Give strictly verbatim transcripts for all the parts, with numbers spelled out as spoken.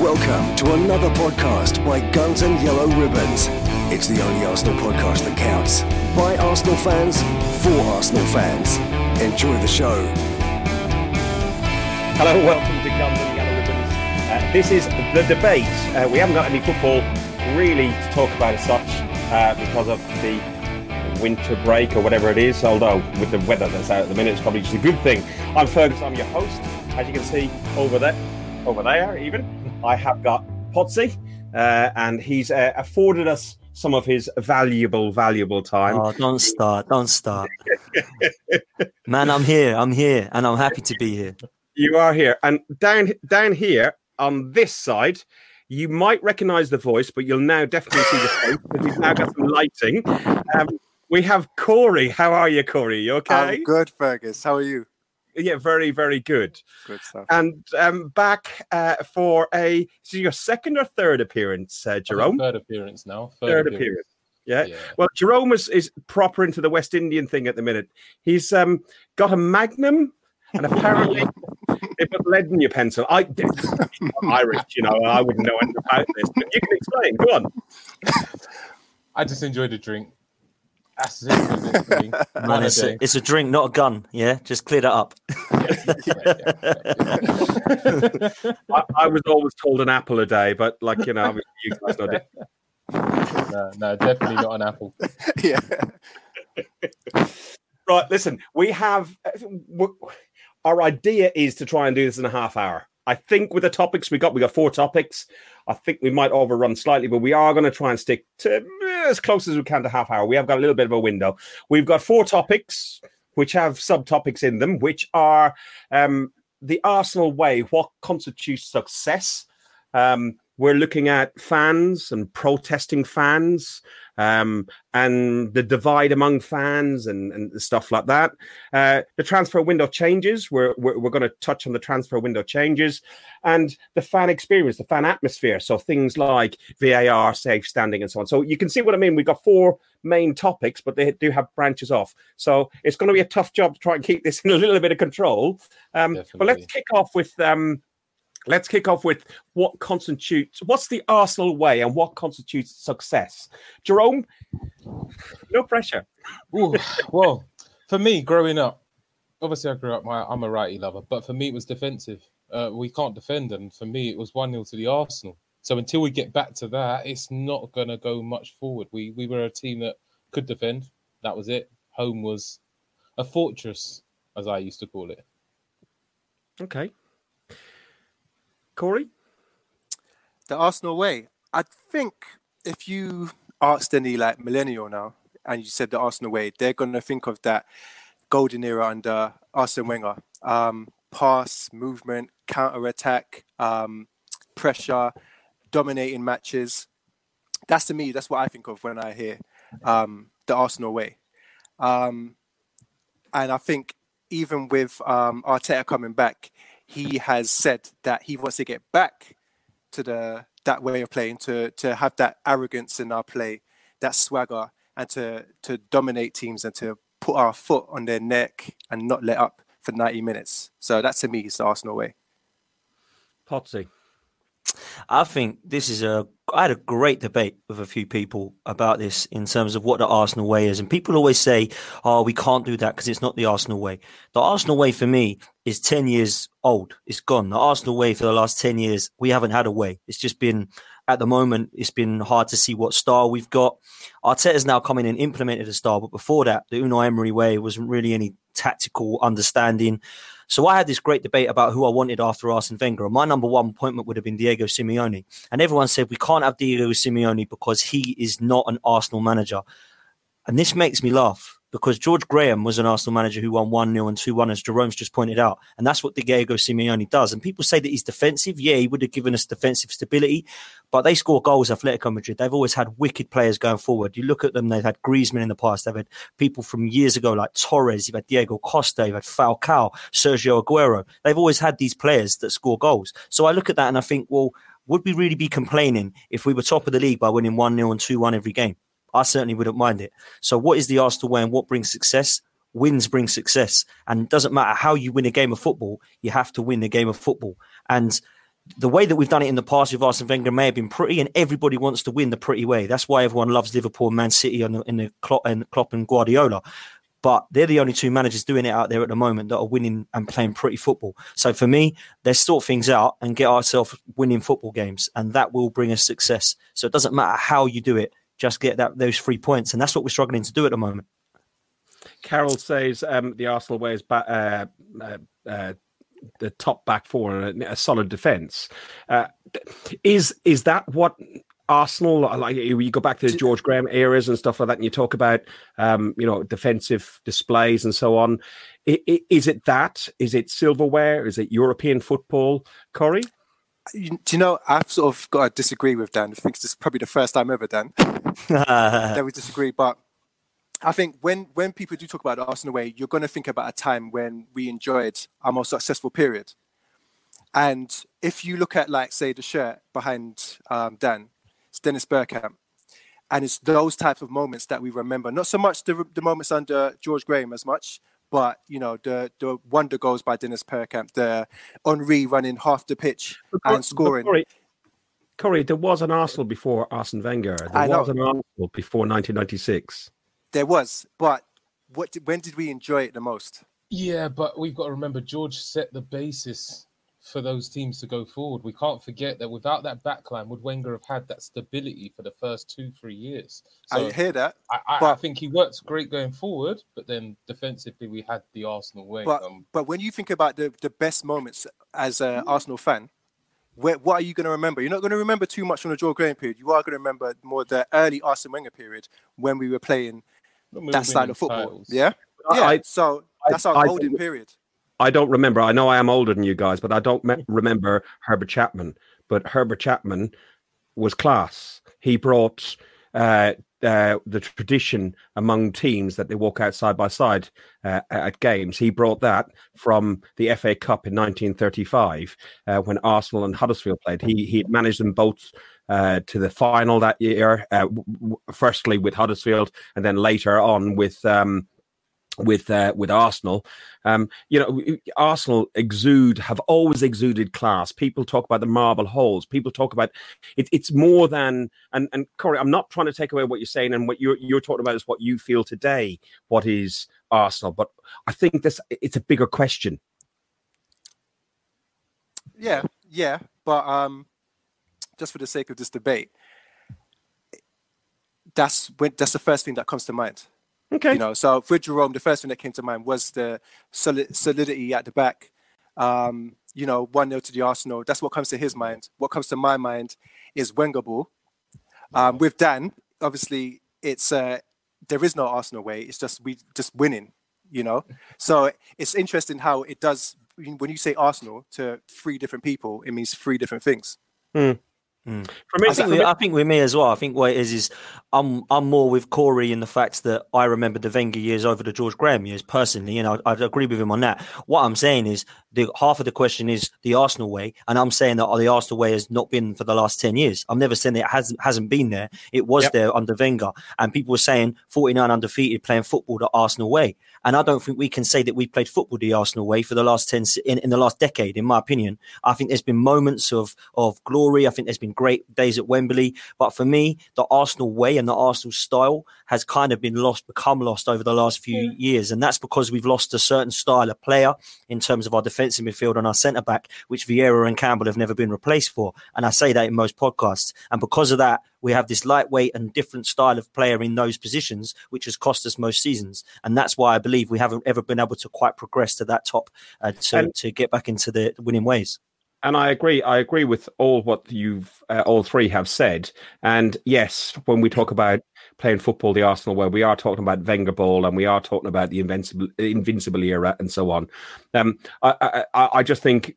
Welcome to another podcast by Guns and Yellow Ribbons. It's the only Arsenal podcast that counts. By Arsenal fans, for Arsenal fans. Enjoy the show. Hello, welcome to Guns and Yellow Ribbons. Uh, this is The Debate. Uh, we haven't got any football really to talk about as such uh, because of the winter break or whatever it is, although with the weather that's out at the minute, it's probably just a good thing. I'm Fergus, I'm your host. As you can see over there, over there even, I have got Potsy, uh, and he's uh, afforded us some of his valuable, valuable time. Oh, don't start, don't start. Man, I'm here, I'm here, and I'm happy to be here. You are here. And down, down here on this side, you might recognise the voice, but you'll now definitely see the face because we've now got some lighting. Um, We have Corey. How are you, Corey? You okay? I'm good, Fergus. How are you? Yeah, very, very good. Good stuff. And um, back uh, for a so your second or third appearance, uh, Jerome? Third appearance now. Third, third appearance. appearance. Yeah. yeah. Well, Jerome is, is proper into the West Indian thing at the minute. He's um, got a Magnum and apparently it put lead in your pencil. I, I'm Irish, you know, I wouldn't know anything about this. But you can explain. Go on. I just enjoyed a drink. That's it. Man, it's, a, it's a drink, not a gun. Yeah, just clear that up. I, I was always told an apple a day, but like you know, I mean, you guys know it. No, no, definitely not an apple. Yeah. Right. Listen, we have our idea is to try and do this in a half hour. I think with the topics we got, we got four topics. I think we might overrun slightly, but we are going to try and stick to as close as we can to half hour. We have got a little bit of a window. We've got four topics, which have subtopics in them, which are um, the Arsenal way, what constitutes success. Um, we're looking at fans and protesting fans um, and the divide among fans and, and stuff like that. Uh, the transfer window changes. We're, we're, we're going to touch on the transfer window changes and the fan experience, the fan atmosphere. So things like V A R, safe standing and so on. So you can see what I mean. We've got four main topics, but they do have branches off. So it's going to be a tough job to try and keep this in a little bit of control. Um, but let's kick off with... Um, Let's kick off with what constitutes, what's the Arsenal way and what constitutes success? Jerome, no pressure. Ooh, well, for me, growing up, obviously I grew up, my, I'm a righty lover, but for me it was defensive. Uh, we can't defend, and for me it was one nil to the Arsenal. So until we get back to that, it's not going to go much forward. We, we were a team that could defend. That was it. Home was a fortress, as I used to call it. Okay. Corey? The Arsenal way. I think if you asked any like millennial now and you said the Arsenal way, they're going to think of that golden era under Arsene Wenger. Um, pass, movement, counter-attack, um, pressure, dominating matches. That's to me, that's what I think of when I hear um, the Arsenal way. Um, and I think even with um, Arteta coming back, he has said that he wants to get back to the that way of playing, to to have that arrogance in our play, that swagger, and to to dominate teams and to put our foot on their neck and not let up for ninety minutes. So that to me is the Arsenal way. Potsy. I think this is a... I had a great debate with a few people about this in terms of what the Arsenal way is. And people always say, oh, we can't do that because it's not the Arsenal way. The Arsenal way for me is ten years old. It's gone. The Arsenal way for the last ten years, we haven't had a way. It's just been, at the moment, it's been hard to see what style we've got. Arteta's now come in and implemented a style. But before that, the Unai Emery way wasn't really any tactical understanding. So I had this great debate about who I wanted after Arsene Wenger. My number one appointment would have been Diego Simeone. And everyone said, we can't have Diego Simeone because he is not an Arsenal manager. And this makes me laugh because George Graham was an Arsenal manager who won one nil and two one, as Jerome's just pointed out. And that's what Diego Simeone does. And people say that he's defensive. Yeah, he would have given us defensive stability, but they score goals at Atletico Madrid. They've always had wicked players going forward. You look at them, they've had Griezmann in the past. They've had people from years ago like Torres. You've had Diego Costa. You've had Falcao, Sergio Aguero. They've always had these players that score goals. So I look at that and I think, well, would we really be complaining if we were top of the league by winning one nil and two one every game? I certainly wouldn't mind it. So what is the Arsenal way and what brings success? Wins bring success. And it doesn't matter how you win a game of football, you have to win the game of football. And the way that we've done it in the past with Arsene Wenger may have been pretty, and everybody wants to win the pretty way. That's why everyone loves Liverpool and Man City and, and, the Klopp, and Klopp and Guardiola. But they're the only two managers doing it out there at the moment that are winning and playing pretty football. So for me, let's sort things out and get ourselves winning football games, and that will bring us success. So it doesn't matter how you do it, just get that those three points. And that's what we're struggling to do at the moment. Carol says um, the Arsenal way is back, uh, uh, uh, the top back four and a solid defence. Uh, is is that what Arsenal, like you go back to the George Graham eras and stuff like that, and you talk about um, you know, defensive displays and so on. I, I, is it that? Is it silverware? Is it European football, Corey? Do you know, I've sort of got to disagree with Dan. I think this is probably the first time ever, Dan, that we disagree. But I think when, when people do talk about the Arsenal way, you're going to think about a time when we enjoyed our most successful period. And if you look at, like, say, the shirt behind um, Dan, it's Dennis Bergkamp. And it's those types of moments that we remember. Not so much the, the moments under George Graham as much, but, you know, the, the wonder goals by Dennis Bergkamp, the Henri running half the pitch but, and scoring. Corey, Corey, there was an Arsenal before Arsene Wenger. There I was know. an Arsenal before nineteen ninety-six. There was, but what? Did, when did we enjoy it the most? Yeah, but we've got to remember George set the basis for those teams to go forward. We can't forget that without that backline, would Wenger have had that stability for the first two, three years? So I hear that. I, I, but, I think he works great going forward, but then defensively we had the Arsenal way. But, um, but when you think about the, the best moments as an yeah. Arsenal fan, where, what are you going to remember? You're not going to remember too much from the George Graham period. You are going to remember more the early Arsene Wenger period when we were playing that side of football, titles. yeah, yeah. I, so that's our I, golden I, period. I don't remember. I know I am older than you guys, but I don't me- remember Herbert Chapman. But Herbert Chapman was class. He brought uh, uh, the tradition among teams that they walk out side by side uh, at games. He brought that from the F A Cup in nineteen thirty-five uh, when Arsenal and Huddersfield played. He he managed them both. Uh, to the final that year, uh, w- w- firstly with Huddersfield, and then later on with um, with uh, with Arsenal. Um, you know, Arsenal exude have always exuded class. People talk about the marble holes. People talk about it, it's more than and and Corey, I'm not trying to take away what you're saying, and what you're you're talking about is what you feel today. What is Arsenal? But I think this it's a bigger question. Yeah, yeah, but. Um... Just for the sake of this debate, that's when, that's the first thing that comes to mind. Okay, you know. So for Jerome, the first thing that came to mind was the solid, solidity at the back. Um, you know, one nil to the Arsenal. That's what comes to his mind. What comes to my mind is Wenger ball. Um, with Dan, obviously, it's uh, there is no Arsenal way. It's just we just winning. You know. So it's interesting how it does when you say Arsenal to three different people. It means three different things. Hmm. Mm. I, think we, I think with me as well. I think what it is is I'm I'm more with Corey in the fact that I remember the Wenger years over the George Graham years personally, and I, I agree with him on that. What I'm saying is the half of the question is the Arsenal way, and I'm saying that the Arsenal way has not been for the last ten years. I'm never saying it hasn't hasn't been there. It was yep. there under Wenger, and people were saying forty-nine undefeated playing football the Arsenal way, and I don't think we can say that we played football the Arsenal way for the last ten in, in the last decade. In my opinion, I think there's been moments of of glory. I think there's been great days at Wembley, but for me the Arsenal way and the Arsenal style has kind of been lost become lost over the last few yeah. years, and that's because we've lost a certain style of player in terms of our defensive midfield and our centre-back, which Vieira and Campbell have never been replaced for, and I say that in most podcasts. And because of that, we have this lightweight and different style of player in those positions, which has cost us most seasons, and that's why I believe we haven't ever been able to quite progress to that top uh, to, and- to get back into the winning ways. And I agree. I agree with all what you've, uh, all three have said. And yes, when we talk about playing football the Arsenal way, we are talking about Wenger ball, and we are talking about the invincible, invincible era, and so on. Um, I, I, I just think,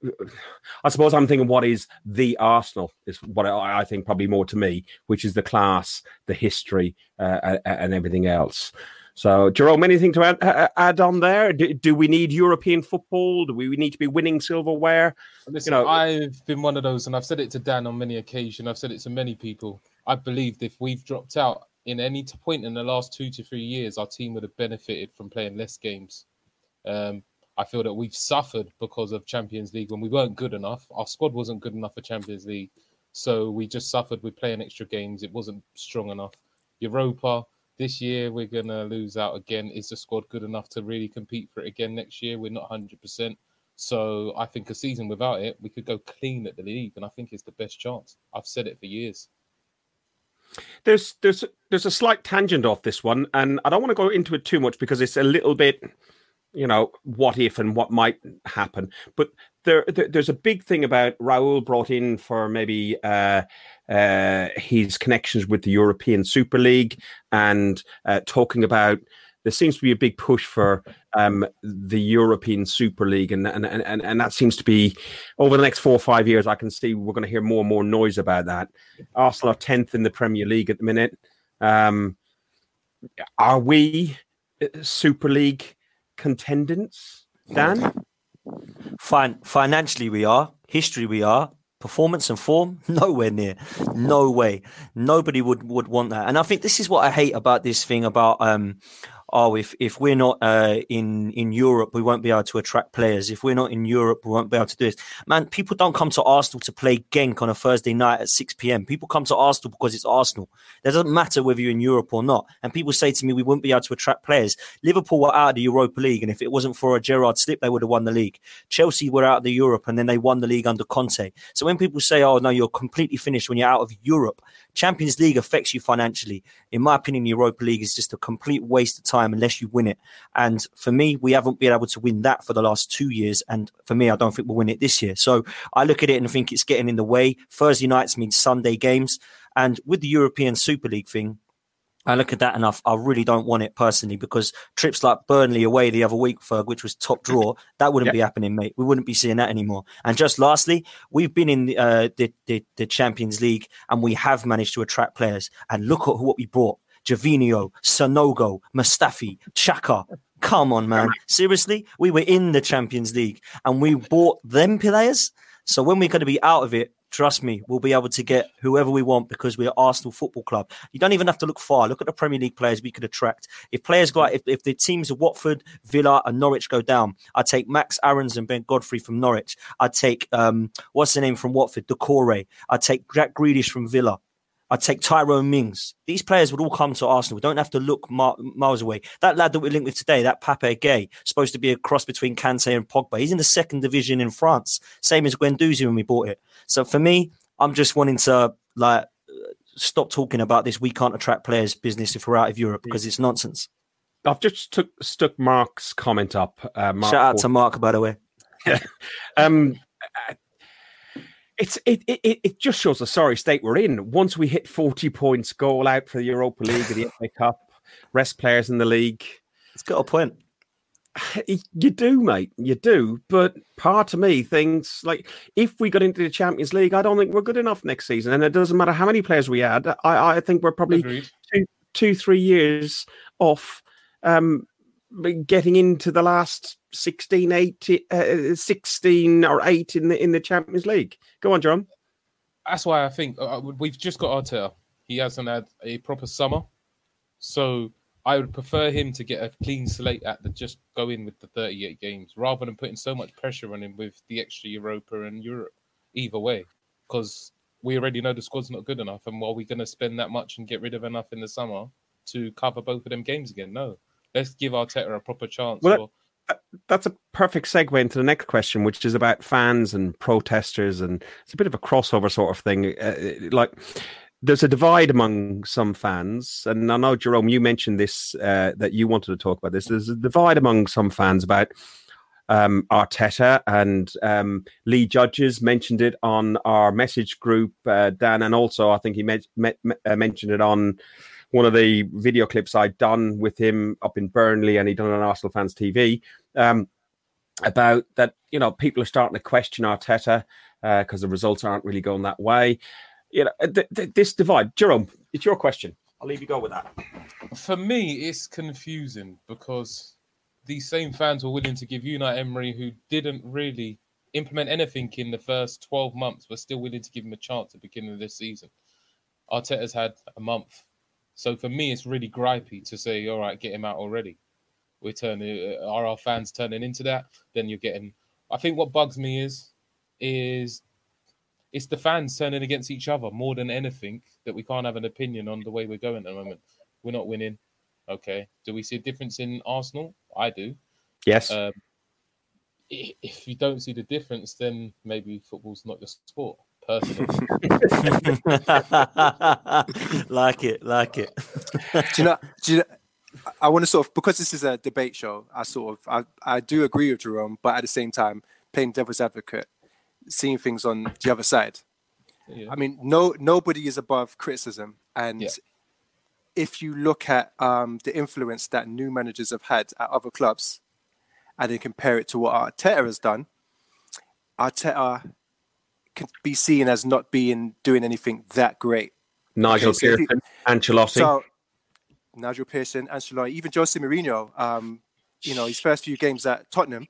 I suppose I'm thinking, what is the Arsenal? Is what I, I think probably more to me, which is the class, the history, uh, and everything else. So, Jerome, anything to add, add on there? Do, do we need European football? Do we need to be winning silverware? Listen, you know, I've been one of those, and I've said it to Dan on many occasions. I've said it to many people. I believed if we've dropped out in any point in the last two to three years, our team would have benefited from playing less games. Um, I feel that we've suffered because of Champions League when we weren't good enough. Our squad wasn't good enough for Champions League. So we just suffered with playing extra games. It wasn't strong enough. Europa, this year we're going to lose out again. Is the squad good enough to really compete for it again next year? We're not one hundred percent. So I think a season without it, we could go clean at the league. And I think it's the best chance. I've said it for years. There's there's there's a slight tangent off this one, and I don't want to go into it too much because it's a little bit, you know, what if and what might happen. But there, there there's a big thing about Raúl brought in for maybe uh, uh, his connections with the European Super League and uh, talking about there seems to be a big push for um, the European Super League, and, and and and that seems to be over the next four or five years. I can see we're going to hear more and more noise about that. Arsenal are tenth in the Premier League at the minute. Um, are we Super League contendants, Dan? Fin- financially, we are. History, we are. Performance and form, nowhere near. No way. Nobody would, would want that. And I think this is what I hate about this thing about. Um, Oh, if, if we're not uh, in, in Europe, we won't be able to attract players. If we're not in Europe, we won't be able to do this. Man, people don't come to Arsenal to play Genk on a Thursday night at six p.m. People come to Arsenal because it's Arsenal. It doesn't matter whether you're in Europe or not. And people say to me, we wouldn't be able to attract players. Liverpool were out of the Europa League, and if it wasn't for a Gerrard slip, they would have won the league. Chelsea were out of the Europe, and then they won the league under Conte. So when people say, oh, no, you're completely finished when you're out of Europe, Champions League affects you financially. In my opinion, Europa League is just a complete waste of time unless you win it. And for me, we haven't been able to win that for the last two years. And for me, I don't think we'll win it this year. So I look at it and think it's getting in the way. Thursday nights means Sunday games. And with the European Super League thing, I look at that and I, I really don't want it personally, because trips like Burnley away the other week, Ferg, which was top draw, that wouldn't yep. be happening, mate. We wouldn't be seeing that anymore. And just lastly, we've been in the, uh, the, the, the Champions League, and we have managed to attract players. And look at what we brought. Jovino, Sanogo, Mustafi, Chaka. Come on, man. Seriously, we were in the Champions League and we bought them players. So when we're going to be out of it, trust me, we'll be able to get whoever we want because we're Arsenal Football Club. You don't even have to look far. Look at the Premier League players we could attract. If players go out, if, if the teams of Watford, Villa and Norwich go down, I take Max Ahrens and Ben Godfrey from Norwich. I take, um, what's the name from Watford? De Corey. I take Jack Grealish from Villa. I take Tyrone Mings. These players would all come to Arsenal. We don't have to look mar- miles away. That lad that we're linked with today, that Pape Gay, supposed to be a cross between Kante and Pogba. He's in the second division in France, same as Guendouzi when we bought it. So for me, I'm just wanting to like stop talking about this we can't attract players business if we're out of Europe, because it's nonsense. I've just took, stuck Mark's comment up. Uh, Mark Shout out Ford. to Mark, by the way. um. I- It's it, it it just shows the sorry state we're in. Once we hit forty points, goal out for the Europa League or the F A Cup, rest players in the league. It's got a point. You do, mate. You do. But part of me thinks, like, if we got into the Champions League, I don't think we're good enough next season. And it doesn't matter how many players we add. I, I think we're probably two, two, three years off um, getting into the last... sixteen, eight, uh, sixteen or eight in the in the Champions League. Go on, Jerome. That's why I think uh, we've just got Arteta. He hasn't had a proper summer. So I would prefer him to get a clean slate at the just go in with the thirty-eight games rather than putting so much pressure on him with the extra Europa and Europe either way. Because we already know the squad's not good enough. And are we going to spend that much and get rid of enough in the summer to cover both of them games again? No. Let's give Arteta a proper chance. Well, for, that's a perfect segue into the next question, which is about fans and protesters, and it's a bit of a crossover sort of thing. Uh, like, there's a divide among some fans, and I know, Jerome, you mentioned this, uh, that you wanted to talk about this. There's a divide among some fans about um, Arteta, and um, Lee Judges mentioned it on our message group, uh, Dan, and also I think he met, met, uh, mentioned it on one of the video clips I'd done with him up in Burnley, and he'd done on Arsenal Fans T V, um, about that, you know, people are starting to question Arteta because uh, the results aren't really going that way. You know, th- th- this divide. Jerome, it's your question. I'll leave you go with that. For me, it's confusing because these same fans were willing to give Unai Emery, who didn't really implement anything in the first twelve months, were still willing to give him a chance at the beginning of this season. Arteta's had a month. So for me, it's really gripey to say, all right, get him out already. we're turning, are our fans turning into that? Then you're getting, I think what bugs me is, is it's the fans turning against each other more than anything, that we can't have an opinion on the way we're going at the moment. We're not winning. Okay. Do we see a difference in Arsenal? I do. Yes. Um, if you don't see the difference, then maybe football's not your sport. Personally. like it, like it. do you know? Do you know, I want to sort of, because this is a debate show, I sort of, I, I do agree with Jerome, but at the same time, playing devil's advocate, seeing things on the other side. Yeah. I mean, no, nobody is above criticism. And yeah. if you look at um, the influence that new managers have had at other clubs and then compare it to what Arteta has done, Arteta can be seen as not being doing anything that great. Nigel okay, Pearson, so he, Ancelotti. So, Nigel Pearson, Ancelotti, even Jose Mourinho, um, you know, his first few games at Tottenham,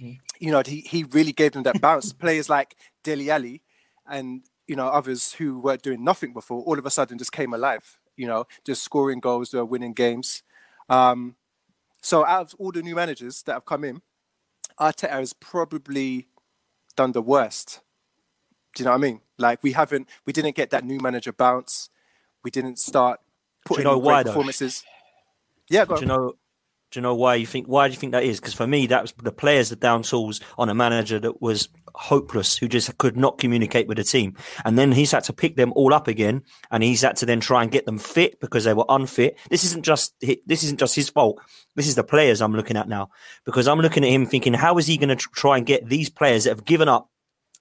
you know, he, he really gave them that bounce. Players like Dele Alli and, you know, others who were doing nothing before, all of a sudden just came alive, you know, just scoring goals, they were winning games. Um, so out of all the new managers that have come in, Arteta has probably done the worst. Do you know what I mean? Like, we haven't, we didn't get that new manager bounce. We didn't start putting do you know in why, great performances. Though? Yeah, go on. Do you know, do you know why you think? Why do you think that is? Because for me, that was the players, the downfalls on a manager that was hopeless, who just could not communicate with the team, and then he's had to pick them all up again, and he's had to then try and get them fit because they were unfit. This isn't just this isn't just his fault. This is the players I'm looking at now, because I'm looking at him thinking, how is he going to try and get these players that have given up?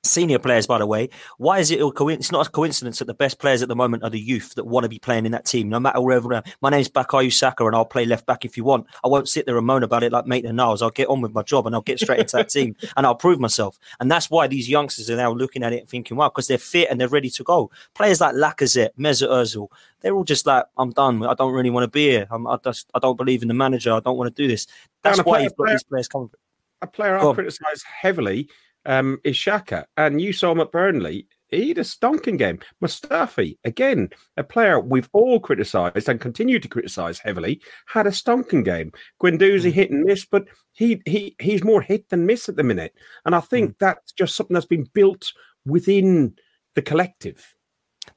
Senior players, by the way, why is it a co- it's not a coincidence that the best players at the moment are the youth that want to be playing in that team, no matter wherever. My name's Bakayu Saka and I'll play left back if you want. I won't sit there and moan about it like Maitland-Niles. I'll get on with my job and I'll get straight into that team and I'll prove myself. And that's why these youngsters are now looking at it and thinking, wow, because they're fit and they're ready to go. Players like Lacazette, Mesut Ozil, they're all just like, I'm done. I don't really want to be here. I'm, I just, I don't believe in the manager. I don't want to do this. That's why you've got these players coming. A player I criticise heavily Um, is Xhaka, and you saw him at Burnley. He had a stonking game. Mustafi, again, a player we've all criticised and continue to criticise heavily, had a stonking game. Guendouzi mm. hit and miss, but he he he's more hit than miss at the minute. And I think mm. that's just something that's been built within the collective.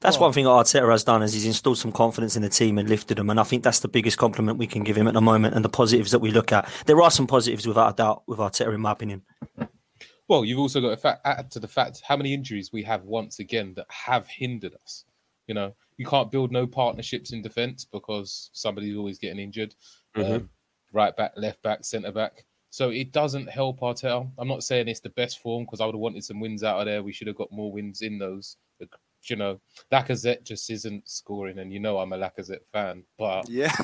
That's oh. one thing Arteta has done, is he's instilled some confidence in the team and lifted them. And I think that's the biggest compliment we can give him at the moment, and the positives that we look at. There are some positives, without a doubt, with Arteta, in my opinion. Well, you've also got to fact, add to the fact how many injuries we have once again that have hindered us. You know, you can't build no partnerships in defence because somebody's always getting injured. Mm-hmm. Um, right back, left back, centre back. So it doesn't help Arteta. I'm not saying it's the best form, because I would have wanted some wins out of there. We should have got more wins in those. But, you know, Lacazette just isn't scoring. And you know I'm a Lacazette fan. But yeah,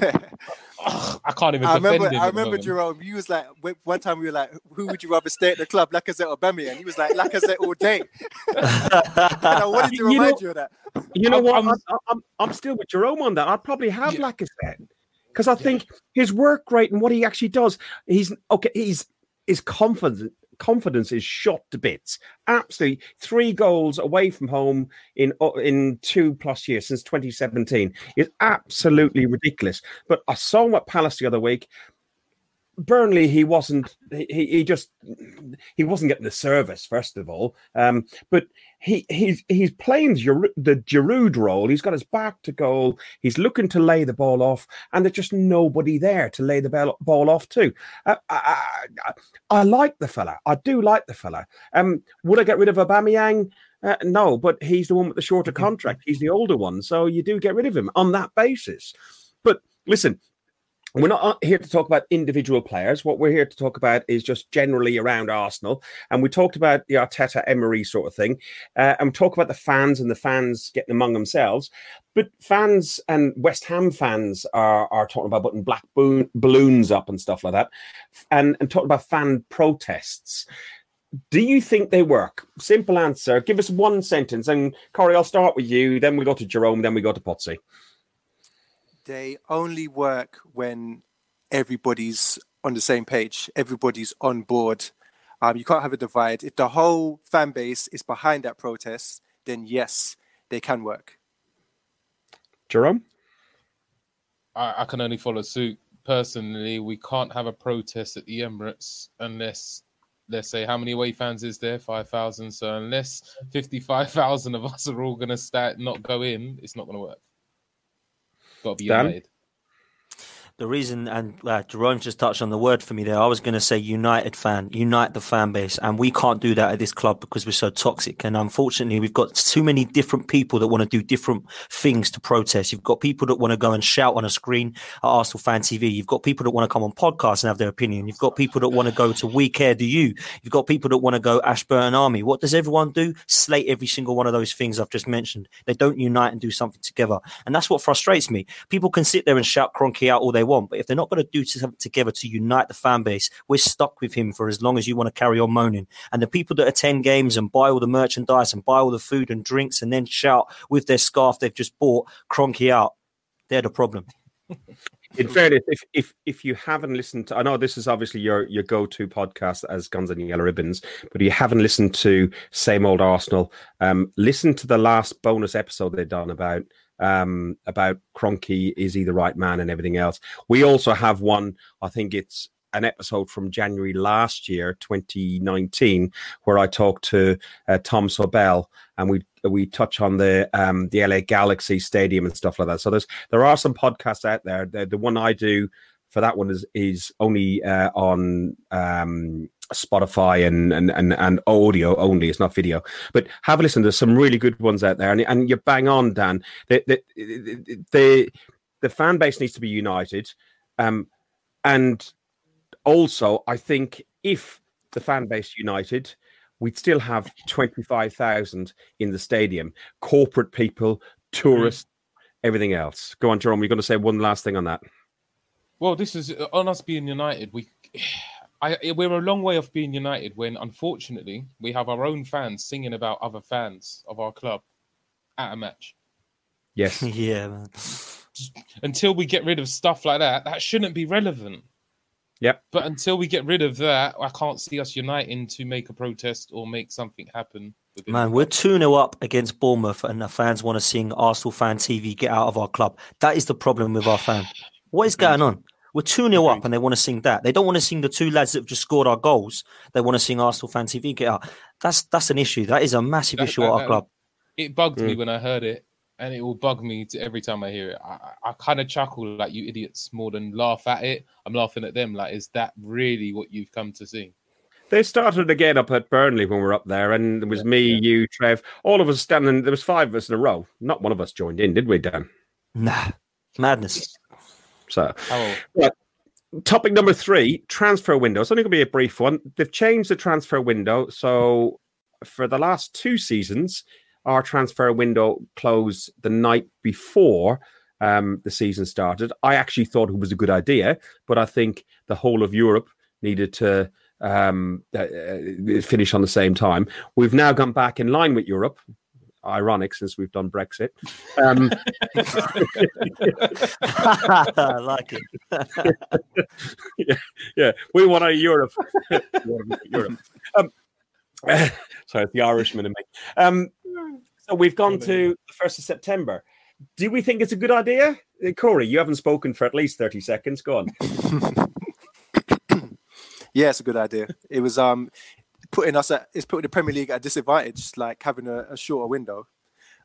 ugh, I can't even I defend remember, him. I remember, Jerome, you was like, one time we were like, who would you rather stay at the club, Lacazette or Aubameyang? And he was like, Lacazette all day. And I wanted to you remind know, you of that. You know what? I'm, I'm, I'm still with Jerome on that. I'd probably have yeah. Lacazette, because I think yeah. his work rate and what he actually does, he's okay, he's his confidence, confidence is shot to bits. Absolutely. Three goals away from home in in two plus years since twenty seventeen is absolutely ridiculous. But I saw him at Palace the other week. Burnley, he wasn't, he, he just, he wasn't getting the service, first of all. Um, but he he's, he's playing the Giroud role. He's got his back to goal. He's looking to lay the ball off, and there's just nobody there to lay the ball off to. Uh, I, I, I like the fella. I do like the fella. Um, would I get rid of Aubameyang? Uh, no, but he's the one with the shorter contract. He's the older one. So you do get rid of him on that basis. But listen, we're not here to talk about individual players. What we're here to talk about is just generally around Arsenal. And we talked about the Arteta Emery sort of thing. Uh, and we talk about the fans and the fans getting among themselves. But fans and West Ham fans are, are talking about putting black boon, balloons up and stuff like that. And, and talking about fan protests. Do you think they work? Simple answer. Give us one sentence. And Corey, I'll start with you. Then we go to Jerome. Then we go to Potsy. They only work when everybody's on the same page. Everybody's on board. Um, you can't have a divide. If the whole fan base is behind that protest, then yes, they can work. Jerome? I, I can only follow suit. personally, we can't have a protest at the Emirates unless, let's say, how many away fans is there? five thousand. So unless fifty-five thousand of us are all going to start not go in, it's not going to work. Got to be Dan? United. The reason, and uh, Jerome just touched on the word for me there, I was going to say United fan, unite the fan base. And we can't do that at this club because we're so toxic. And unfortunately, we've got too many different people that want to do different things to protest. You've got people that want to go and shout on a screen at Arsenal Fan T V. You've got people that want to come on podcasts and have their opinion. You've got people that want to go to We Care Do You. You've got people that want to go Ashburn Army. What does everyone do? Slate every single one of those things I've just mentioned. They don't unite and do something together. And that's what frustrates me. People can sit there and shout Kroenke out all they want, but if they're not going to do something together to unite the fan base, we're stuck with him for as long as you want to carry on moaning. And the people that attend games and buy all the merchandise and buy all the food and drinks and then shout with their scarf they've just bought Kroenke out, they're the problem. In fairness, if, if if you haven't listened to, I know this is obviously your, your go-to podcast as Guns and Yellow Ribbons, but if you haven't listened to Same Old Arsenal, um, listen to the last bonus episode they've done about um about Kroenke, is he the right man and everything else. We also have one, I think it's an episode from January last year, twenty nineteen, where I talked to uh, Tom Sobel, and we we touch on the um the L A Galaxy stadium and stuff like that. So there's there are some podcasts out there. The, the one I do for that one is is only uh, on um Spotify and, and and and audio only. It's not video, but have a listen. There's some really good ones out there, and and you're bang on, Dan. The the the, the fan base needs to be united, um, and also I think if the fan base united, we'd still have twenty-five thousand in the stadium. Corporate people, tourists, mm-hmm. everything else. Go on, Jerome. You're going to say one last thing on that. Well, this is on us being united. We. I, we're a long way off being united when, unfortunately, we have our own fans singing about other fans of our club at a match. Yes. Yeah, man. Until we get rid of stuff like that, that shouldn't be relevant. Yep. But until we get rid of that, I can't see us uniting to make a protest or make something happen. Man, we're two nil up against Bournemouth and the fans want to sing Arsenal Fan T V, get out of our club. That is the problem with our fan. What is going on? We're two nil up and they want to sing that. They don't want to sing the two lads that have just scored our goals. They want to sing Arsenal Fan T V, get out. That's that's an issue. That is a massive that, issue that, at our that, club. It bugged mm. me when I heard it, and it will bug me to every time I hear it. I, I kind of chuckle like you idiots more than laugh at it. I'm laughing at them like, is that really what you've come to see? They started again up at Burnley when we were up there, and it was yeah, me, yeah. you, Trev, all of us standing. There was five of us in a row. Not one of us joined in, did we, Dan? Nah, madness. So, oh. Right. Topic number three, transfer window. It's only going to be a brief one. They've changed the transfer window. So, for the last two seasons, our transfer window closed the night before um, the season started. I actually thought it was a good idea, but I think the whole of Europe needed to um, uh, finish on the same time. We've now gone back in line with Europe. Ironic, since we've done Brexit. Um, I like it. yeah, yeah, we want a Europe. Europe. Um, uh, sorry, the Irishman and me. Um, so we've gone to the first of September. Do we think it's a good idea, Corey? You haven't spoken for at least thirty seconds. Go on. Yeah, it's a good idea. It was. Um, Putting us at it's putting the Premier League at a disadvantage, like having a, a shorter window.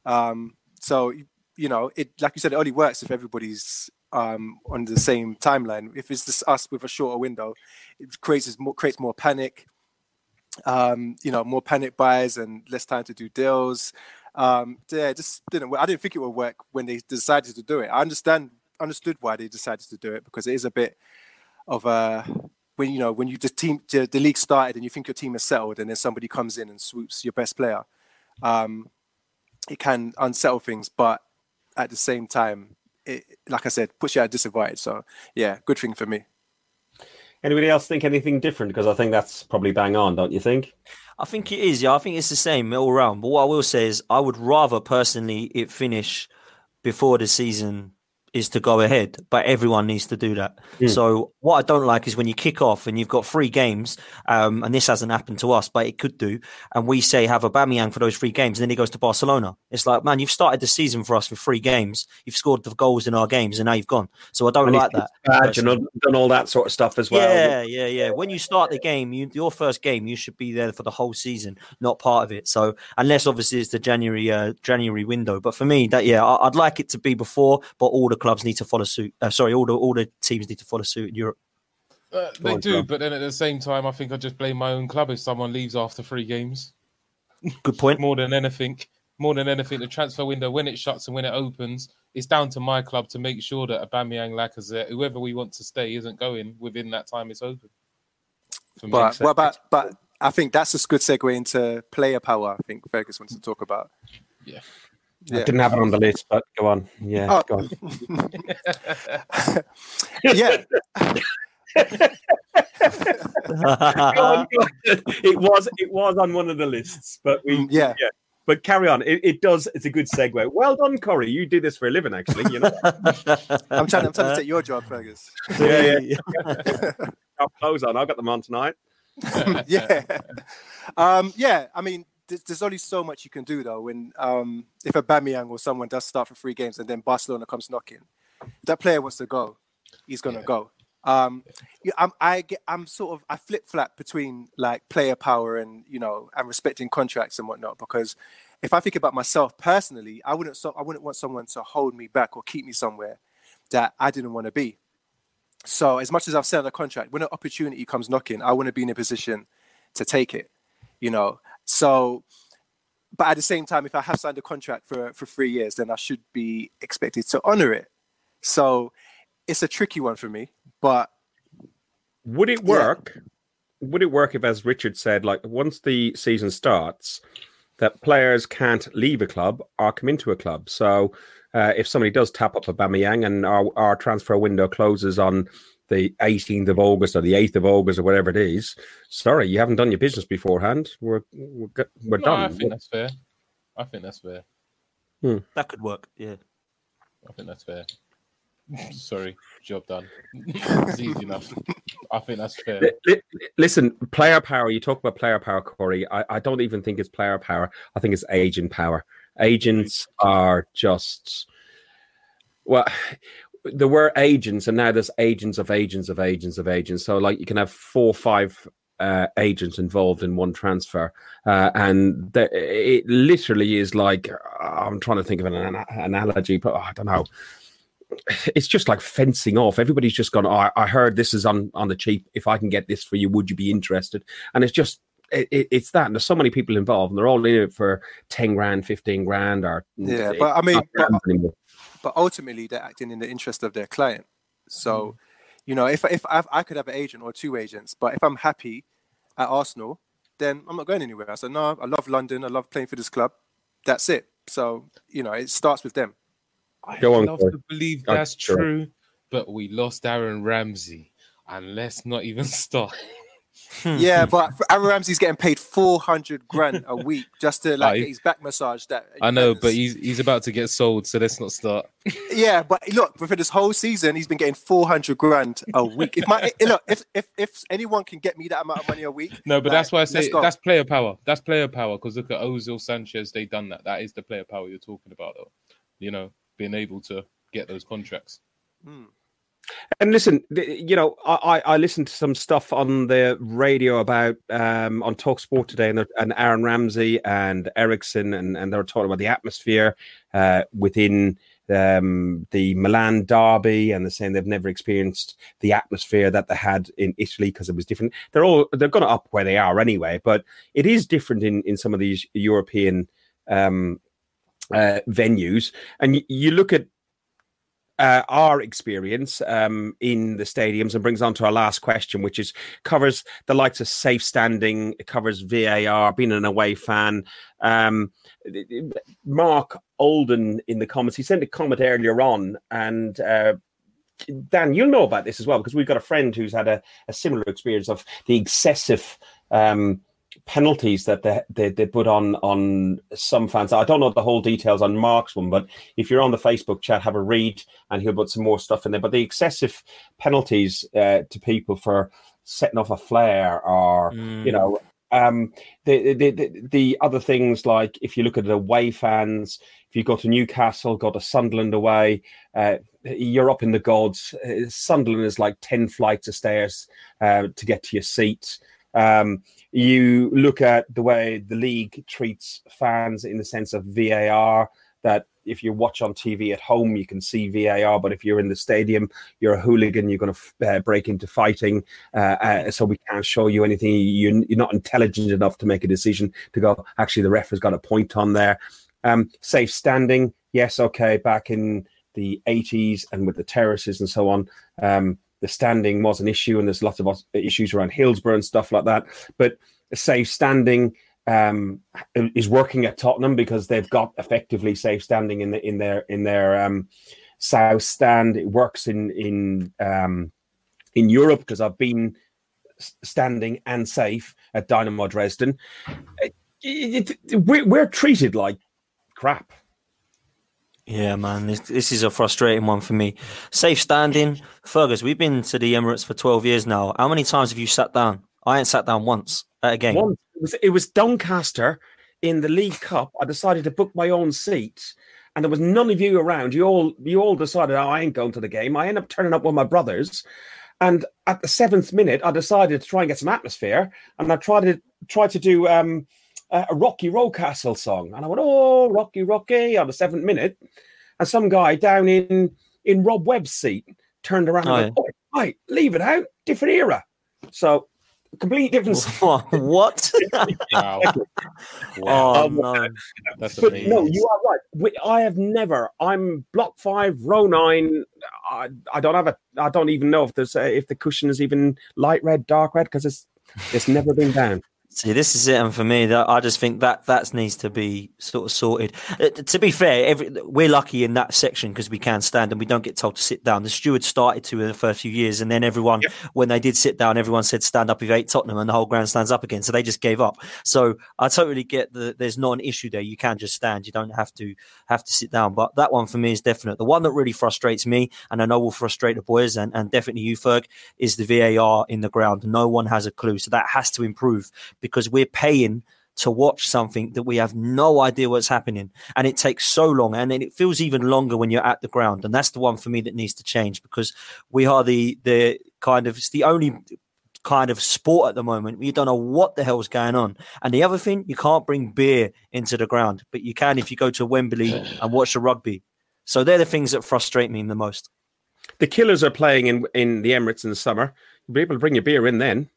Um, so you know, it like you said, it only works if everybody's um, on the same timeline. If it's just us with a shorter window, it creates more creates more panic. Um, you know, more panic buys and less time to do deals. Um, yeah, just didn't. I didn't think it would work when they decided to do it. I understand understood why they decided to do it, because it is a bit of a When you know when you the team the, the league started and you think your team is settled, and then somebody comes in and swoops your best player, um, it can unsettle things. But at the same time, it, like I said, puts you at a disadvantage. So yeah, good thing for me. Anybody else think anything different? Because I think that's probably bang on, don't you think? I think it is. Yeah, I think it's the same all round. But what I will say is, I would rather personally it finish before the season is to go ahead, but everyone needs to do that. Mm. So what I don't like is when you kick off and you've got three games, um, and this hasn't happened to us, but it could do, and we say have Aubameyang for those three games, and then he goes to Barcelona. It's like, man, you've started the season for us with three games. You've scored the goals in our games, and now you've gone. So I don't and like that. Badge and done all that sort of stuff as well. Yeah, yeah, yeah. When you start the game, you, your first game, you should be there for the whole season, not part of it. So unless, obviously, it's the January uh, January window. But for me, that yeah, I, I'd like it to be before, but all the clubs need to follow suit. Uh, sorry, all the all the teams need to follow suit in Europe. Uh, they on, do, club. But then at the same time, I think I just blame my own club if someone leaves after three games. Good point. More than anything, more than anything, the transfer window, when it shuts and when it opens, it's down to my club to make sure that Aubameyang, Lacazette, whoever we want to stay, isn't going within that time it's open. But what about? But I think that's a good segue into player power. I think Fergus wants to talk about. Yeah. Yeah. I didn't have it on the list, but go on. Yeah, oh. go on. yeah. go on, go on. It was it was on one of the lists, but we yeah. yeah. But carry on. It, it does. It's a good segue. Well done, Corey. You do this for a living, actually. You know. I'm trying. I'm trying to take your job, Fergus. yeah, yeah. yeah. I'll close on. I've got them on tonight. yeah. Um, yeah. I mean. There's only so much you can do, though, when um, if Aubameyang or someone does start for three games and then Barcelona comes knocking. If that player wants to go, he's going to yeah. go. Um, yeah, I'm, I get, I'm sort of, I flip-flap between, like, player power and, you know, and respecting contracts and whatnot, because if I think about myself personally, I wouldn't, so, I wouldn't want someone to hold me back or keep me somewhere that I didn't want to be. So as much as I've signed a contract, when an opportunity comes knocking, I want to be in a position to take it, you know. So, but at the same time, if I have signed a contract for, for three years, then I should be expected to honor it. So it's a tricky one for me, but. Would it work? Yeah. Would it work if, as Richard said, like once the season starts, that players can't leave a club or come into a club? So uh, if somebody does tap up Aubameyang and our, our transfer window closes on the eighteenth of August or the eighth of August or whatever it is, sorry, you haven't done your business beforehand. We're we're, we're no, done. I think that's fair. I think that's fair. Hmm. That could work, yeah. I think that's fair. Sorry, job done. It's easy enough. I think that's fair. Listen, player power, you talk about player power, Corey. I, I don't even think it's player power. I think it's agent power. Agents are just... Well... There were agents, and now there's agents of agents of agents of agents. So, like, you can have four or five uh, agents involved in one transfer. Uh, and there, it literally is like, oh, I'm trying to think of an, an analogy, but oh, I don't know. It's just like fencing off. Everybody's just gone, oh, I heard this is on, on the cheap. If I can get this for you, would you be interested? And it's just, it, it's that. And there's so many people involved, and they're all in it for ten grand, fifteen grand. Or, yeah, it, but I mean... But ultimately, they're acting in the interest of their client. So, mm. you know, if if I've, I could have an agent or two agents, but if I'm happy at Arsenal, then I'm not going anywhere. I said, no, I love London. I love playing for this club. That's it. So, you know, it starts with them. I Go love on, to believe that's Go true, on. But we lost Aaron Ramsey. And let's not even start. yeah, but Aaron Ramsey's getting paid four hundred grand a week just to like oh, get his back massage. That I know, but he's he's about to get sold, so let's not start. yeah, but look, for this whole season, he's been getting four hundred grand a week. If my look, if if if anyone can get me that amount of money a week, no, but like, that's why I say that's player power. That's player power because look at Ozil, Sanchez, they done that. That is the player power you're talking about, though. You know, being able to get those contracts. Hmm. And listen, you know, I, I listened to some stuff on the radio about um, on TalkSport today, and, and Aaron Ramsey and Eriksson, and, and they were talking about the atmosphere uh, within um, the Milan derby, and they're saying they've never experienced the atmosphere that they had in Italy because it was different. They're all they're going to up where they are anyway, but it is different in, in some of these European um, uh, venues, and you, you look at. Uh, our experience um, in the stadiums and brings on to our last question, which is covers the likes of safe standing, it covers V A R, being an away fan. Um, Mark Olden in the comments, he sent a comment earlier on, and uh, Dan, you'll know about this as well because we've got a friend who's had a, a similar experience of the excessive um, penalties that they, they they put on on some fans. I don't know the whole details on Mark's one, but if you're on the Facebook chat, have a read, and he'll put some more stuff in there. But the excessive penalties uh, to people for setting off a flare, or mm. you know, um, the, the the the other things, like if you look at the away fans, if you go to Newcastle, go to Sunderland away, uh, you're up in the gods. Sunderland is like ten flights of stairs uh, to get to your seat. Um, you look at the way the league treats fans in the sense of V A R, that if you watch on T V at home, you can see V A R, but if you're in the stadium, you're a hooligan, you're going to f- uh, break into fighting, uh, uh, so we can't show you anything. You're, you're not intelligent enough to make a decision to go, actually, the ref has got a point on there. Um, safe standing, yes, okay, back in the eighties and with the terraces and so on, um, the standing was an issue, and there's lots of issues around Hillsborough and stuff like that. But safe standing um, is working at Tottenham, because they've got effectively safe standing in the in their in their um, south stand. It works in in um, in Europe, because I've been standing and safe at Dynamo Dresden. It, it, it, we're, we're treated like crap. Yeah, man, this, this is a frustrating one for me. Safe standing. Fergus, we've been to the Emirates for twelve years now. How many times have you sat down? I ain't sat down once at a game. Once. It was, it was Doncaster in the League Cup. I decided to book my own seat, and there was none of you around. You all you all decided, oh, I ain't going to the game. I ended up turning up with my brothers, and at the seventh minute, I decided to try and get some atmosphere, and I tried to, tried to do... Um, Uh, a Rocky Roadcastle song. And I went, oh, Rocky, Rocky, on the seventh minute. And some guy down in, in Rob Webb's seat turned around oh, and went, oh, yeah. Right, leave it out, different era. So, completely different. What? Wow. Wow. Um, no. That's but amazing. No, you are right. I have never, I'm block five, row nine. I, I don't have a, I don't even know if there's a, if the cushion is even light red, dark red, because it's it's never been down. See, this is it, and for me, I just think that that needs to be sort of sorted. Uh, to be fair, every, we're lucky in that section because we can stand and we don't get told to sit down. The stewards started to in the first few years, and then everyone, yep. when they did sit down, everyone said stand up if eight Tottenham, and the whole ground stands up again. So they just gave up. So I totally get that there's not an issue there. You can just stand. You don't have to have to sit down. But that one for me is definite. The one that really frustrates me, and I know will frustrate the boys and, and definitely you, Ferg, is the V A R in the ground. No one has a clue. So that has to improve, because we're paying to watch something that we have no idea what's happening, and it takes so long, and it feels even longer when you're at the ground. And that's the one for me that needs to change, because we are the the kind of, it's the only kind of sport at the moment where you don't know what the hell's going on. And the other thing, you can't bring beer into the ground, but you can if you go to Wembley and watch the rugby. So they're the things that frustrate me the most. The Killers are playing in, in the Emirates in the summer. You'll be able to bring your beer in then.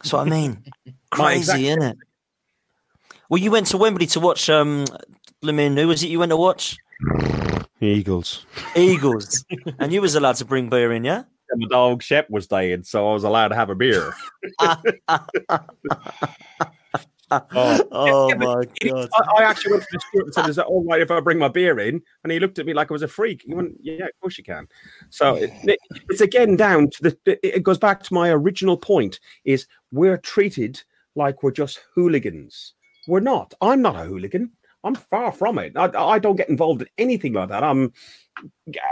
That's what I mean. Crazy, exactly. Isn't it? Well, you went to Wembley to watch, um, Blimmin, who was it you went to watch? Eagles. Eagles. And you was allowed to bring beer in, yeah? And my dog Shep was dying, so I was allowed to have a beer. oh, oh yeah, my God. I, I actually went to the steward and said, is that all right if I bring my beer in? And he looked at me like I was a freak. He went, yeah, of course you can. So it, it, it's again down to the, it goes back to my original point, is we're treated like we're just hooligans. We're not. I'm not a hooligan. I'm far from it. I, I don't get involved in anything like that. I'm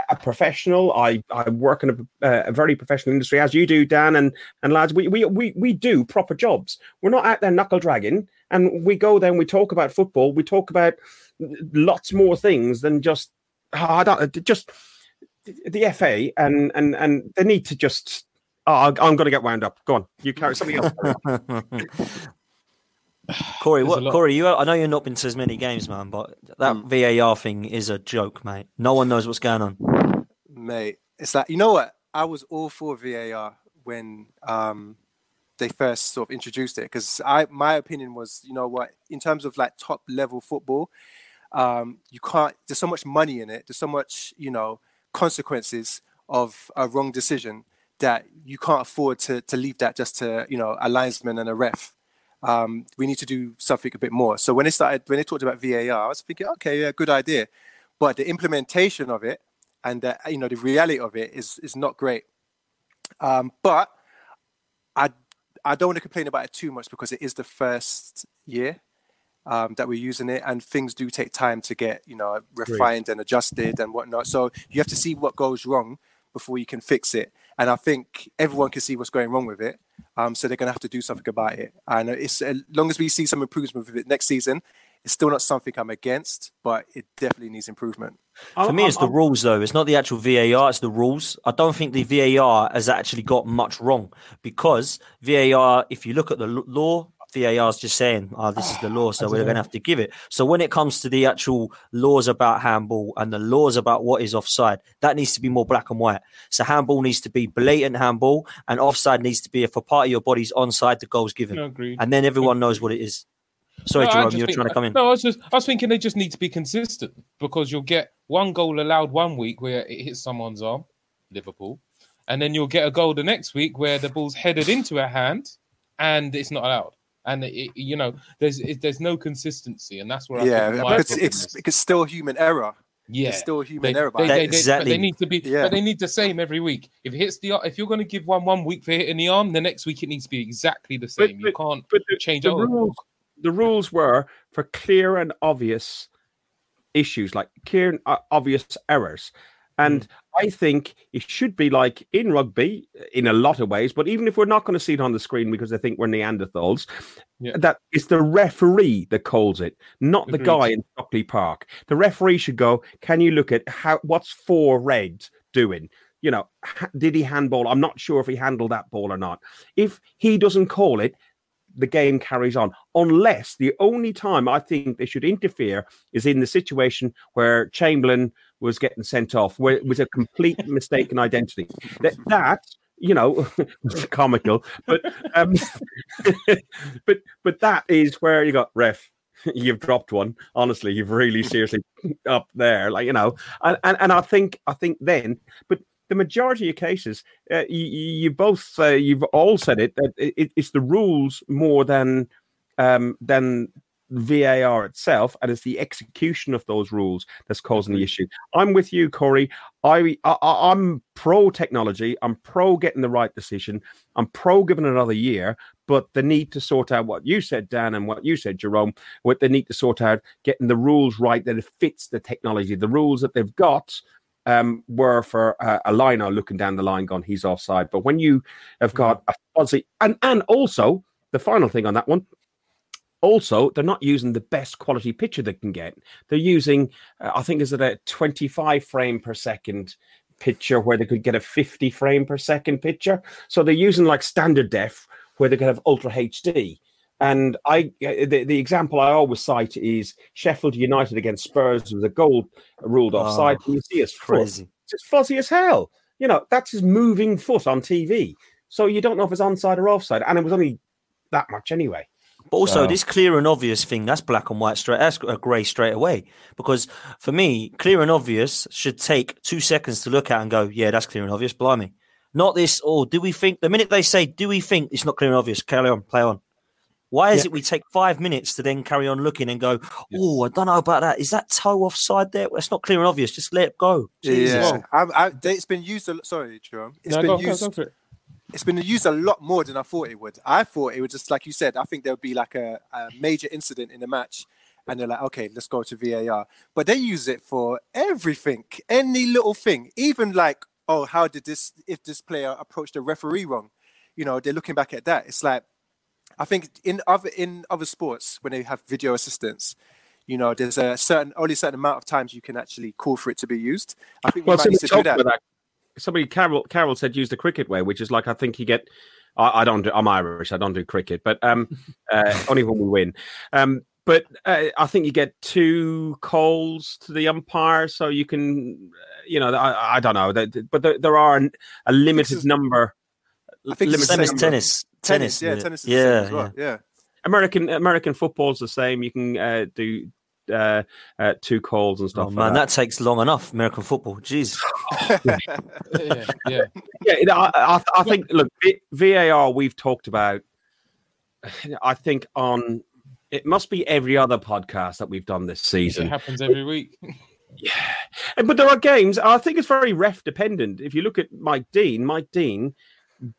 a professional. I, I work in a, uh, a very professional industry, as you do, Dan, and, and lads. We, we we we do proper jobs. We're not out there knuckle dragging. And we go there and we talk about football. We talk about lots more things than just, oh, I don't, just the F A. And, and, and they need to just, oh, I'm going to get wound up. Go on. You carry something else. Corey, what, Corey, you? I know you've not been to as many games, man, but that mm. V A R thing is a joke, mate. No one knows what's going on, mate. It's like, you know what? I was all for V A R when um, they first sort of introduced it, because I, my opinion was, you know what? In terms of like top level football, um, you can't. There's so much money in it. There's so much, you know, consequences of a wrong decision that you can't afford to to leave that just to, you know, a linesman and a ref. Um, we need to do something a bit more. So when they started, when they talked about V A R, I was thinking, okay, yeah, good idea, but the implementation of it and the, you know, the reality of it is is not great. Um, but I I don't want to complain about it too much because it is the first year um, that we're using it, and things do take time to get, you know, refined Great. and adjusted and whatnot. So you have to see what goes wrong before you can fix it. And I think everyone can see what's going wrong with it. Um, so they're going to have to do something about it. And it's, as long as we see some improvement with it next season, it's still not something I'm against, but it definitely needs improvement. For me, it's the rules, though. It's not the actual V A R, it's the rules. I don't think the V A R has actually got much wrong, because V A R, if you look at the law, V A R is just saying, oh, this is the law, so we're going to have to give it. So when it comes to the actual laws about handball and the laws about what is offside, that needs to be more black and white. So handball needs to be blatant handball, and offside needs to be, if a part of your body's onside, the goal's given. I agree. And then everyone knows what it is. Sorry, no, Jerome, you were trying to come in. No, I was just I was thinking they just need to be consistent, because you'll get one goal allowed one week where it hits someone's arm, Liverpool, and then you'll get a goal the next week where the ball's headed into a hand and it's not allowed. And it, you know, there's it, there's no consistency, and that's where I yeah, think it's it's, it's still human error. Yeah, it's still human they, error. They, they, exactly. They, but they need to be. Yeah. But they need the same every week. If it hits the, if you're going to give one one week for hitting the arm, the next week it needs to be exactly the same. But, but, you can't but the, change the all. rules. The rules were for clear and obvious issues, like clear and obvious errors. And mm. I think it should be like in rugby in a lot of ways, but even if we're not going to see it on the screen because they think we're Neanderthals, yeah. that it's the referee that calls it, not the mm-hmm. guy in Stockley Park. The referee should go, can you look at how what's four red doing? You know, did he handball? I'm not sure if he handled that ball or not. If he doesn't call it, the game carries on, unless the only time I think they should interfere is in the situation where Chamberlain was getting sent off, where it was a complete mistaken identity. That, that you know, was comical, but um, but but that is where you got ref. You've dropped one. Honestly, you've really seriously up there, like you know. And and, and I think I think then, but. The majority of cases, uh, you, you both, uh, you've all said it. That it, it's the rules more than um, than V A R itself, and it's the execution of those rules that's causing the issue. I'm with you, Corey. I, I I'm pro technology. I'm pro getting the right decision. I'm pro giving another year. But the need to sort out what you said, Dan, and what you said, Jerome. What they need to sort out, getting the rules right that it fits the technology. The rules that they've got. Um, were for uh, a liner looking down the line gone, he's offside. But when you have got a fuzzy... And, and also, the final thing on that one, also, they're not using the best quality picture they can get. They're using, uh, I think, is it a twenty-five frame per second picture where they could get a fifty frame per second picture? So they're using like standard def where they could have ultra H D. And I, the, the example I always cite is Sheffield United against Spurs with a goal ruled offside. Oh, and you see his crazy. foot. It's just fuzzy as hell. You know, that's his moving foot on T V. So you don't know if it's onside or offside. And it was only that much anyway. But also, so. This clear and obvious thing, that's black and white, straight, that's grey straight away. Because for me, clear and obvious should take two seconds to look at and go, yeah, that's clear and obvious, blimey. Not this, or do we think, the minute they say, do we think it's not clear and obvious, carry on, play on. Why is yeah. it we take five minutes to then carry on looking and go, oh, I don't know about that. Is that toe offside there? Well, it's not clear and obvious. Just let it go. Yeah. I, I, it's been used. A, sorry, Jerome. It's no, been go, used. Go, go it. It's been used a lot more than I thought it would. I thought it would just like you said. I think there would be like a, a major incident in the match, and they're like, okay, let's go to V A R. But they use it for everything, any little thing, even like, oh, how did this? If this player approached the referee wrong, you know, they're looking back at that. It's like. I think in other in other sports, when they have video assistance, you know, there's a certain only a certain amount of times you can actually call for it to be used. I think we well, might need to do that. that. Somebody Carol Carol said use the cricket way, which is like I think you get. I, I don't. Do, I'm Irish. I don't do cricket, but um, uh, only when we win. Um, but uh, I think you get two calls to the umpire, so you can, you know, I, I don't know, but there, there are an, a limited is, number. I think limited tennis, number. tennis. Tennis, tennis, yeah, tennis is yeah, the same as well. yeah. yeah. American American football's the same. You can uh, do uh, uh, two calls and stuff. Oh, man, like that. that takes long enough. American football, jeez. yeah, yeah, yeah. yeah you know, I, I, I think. Look, V A R. We've talked about. I think on it must be every other podcast that we've done this season. It happens every week. yeah, but there are games. I think it's very ref dependent. If you look at Mike Dean, Mike Dean.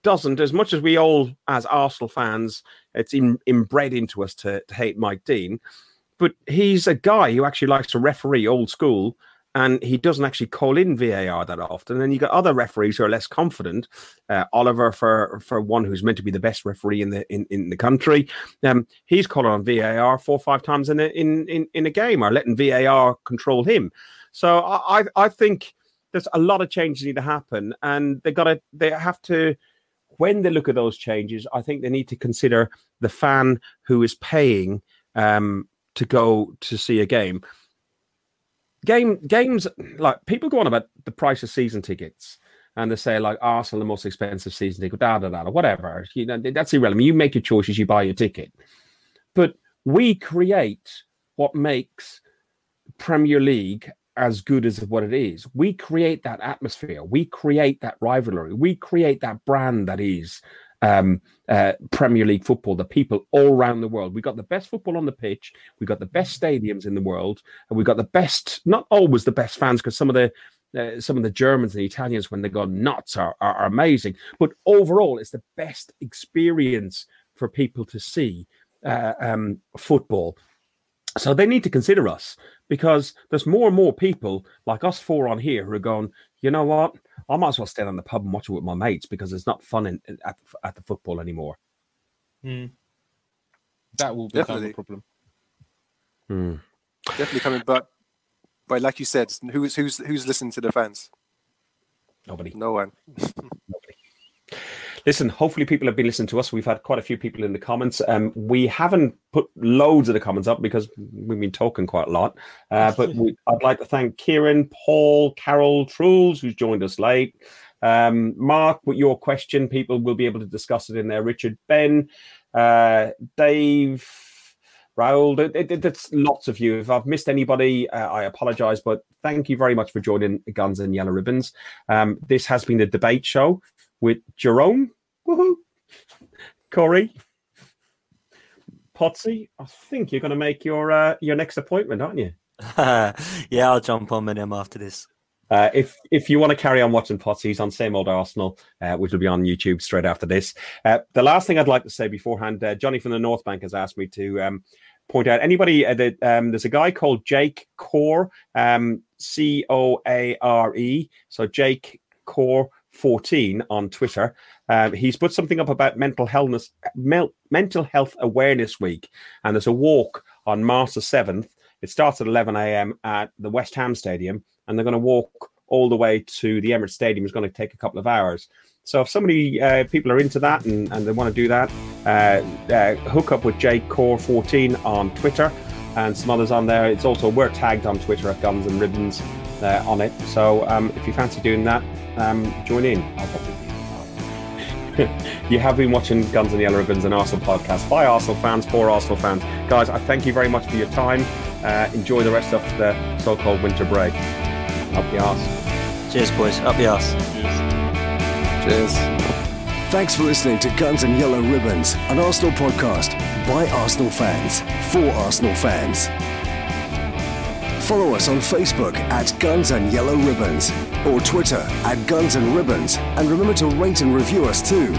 doesn't, as much as we all, as Arsenal fans, it's in, inbred into us to, to hate Mike Dean, but he's a guy who actually likes to referee old school, and he doesn't actually call in V A R that often. And you got other referees who are less confident. Uh, Oliver, for for one who's meant to be the best referee in the in, in the country, um, he's called on V A R four or five times in a, in, in in a game, or letting V A R control him. So I I think there's a lot of changes need to happen, and they got to they have to. When they look at those changes, I think they need to consider the fan who is paying um, to go to see a game. Game games like people go on about the price of season tickets, and they say like Arsenal the most expensive season ticket, da da da, whatever. You know, that's irrelevant. You make your choices. You buy your ticket, but we create what makes Premier League as good as what it is. We create that atmosphere. We create that rivalry. We create that brand that is um, uh, Premier League football, the people all around the world. We got the best football on the pitch. We got the best stadiums in the world. And we got the best, not always the best fans, because some of the uh, some of the Germans and the Italians, when they go nuts, are, are, are amazing. But overall, it's the best experience for people to see uh, um, football. So they need to consider us, because there's more and more people like us four on here who are going, you know what, I might as well stay down the pub and watch it with my mates, because it's not fun in, at, at the football anymore. Mm. That will be a problem. Mm. Definitely coming back. But like you said, who's who's who's listening to the fans? Nobody. No one. Nobody. Listen, hopefully people have been listening to us. We've had quite a few people in the comments. Um, we haven't put loads of the comments up because we've been talking quite a lot. Uh, but we, I'd like to thank Kieran, Paul, Carol, Trules, who's joined us late. Um, Mark, with your question, people will be able to discuss it in there. Richard, Ben, uh, Dave, Raoul, it, it, it's lots of you. If I've missed anybody, uh, I apologise. But thank you very much for joining Guns and Yellow Ribbons. Um, this has been the debate show with Jerome. Woohoo! Corey, Potsy, I think you're going to make your uh, your next appointment, aren't you? Yeah, I'll jump on with him after this. Uh, if if you want to carry on watching Potsy, he's on Same Old Arsenal, uh, which will be on YouTube straight after this. Uh, the last thing I'd like to say beforehand, uh, Johnny from the North Bank has asked me to um, point out anybody uh, that um, there's a guy called Jake Core, um, C O A R E, so Jake Core fourteen on Twitter. Um, he's put something up about mental health, mental health awareness week, and there's a walk on March the seventh. It starts at eleven a.m. at the West Ham stadium, and they're going to walk all the way to the Emirates stadium. It's going to take a couple of hours. So if somebody uh, people are into that and, and they want to do that, uh, uh, hook up with J Core fourteen on Twitter and some others on there. It's also, we're tagged on Twitter at Guns and Ribbons uh, on it. So um, if you fancy doing that, um, join in. I'll probably You have been watching Guns and Yellow Ribbons, an Arsenal podcast by Arsenal fans for Arsenal fans. Guys, I thank you very much for your time. Uh, enjoy the rest of the so-called winter break. Up the arse. Cheers, boys. Up the arse. Cheers. Cheers. Thanks for listening to Guns and Yellow Ribbons, an Arsenal podcast by Arsenal fans for Arsenal fans. Follow us on Facebook at Guns and Yellow Ribbons or Twitter at Guns and Ribbons, and remember to rate and review us too.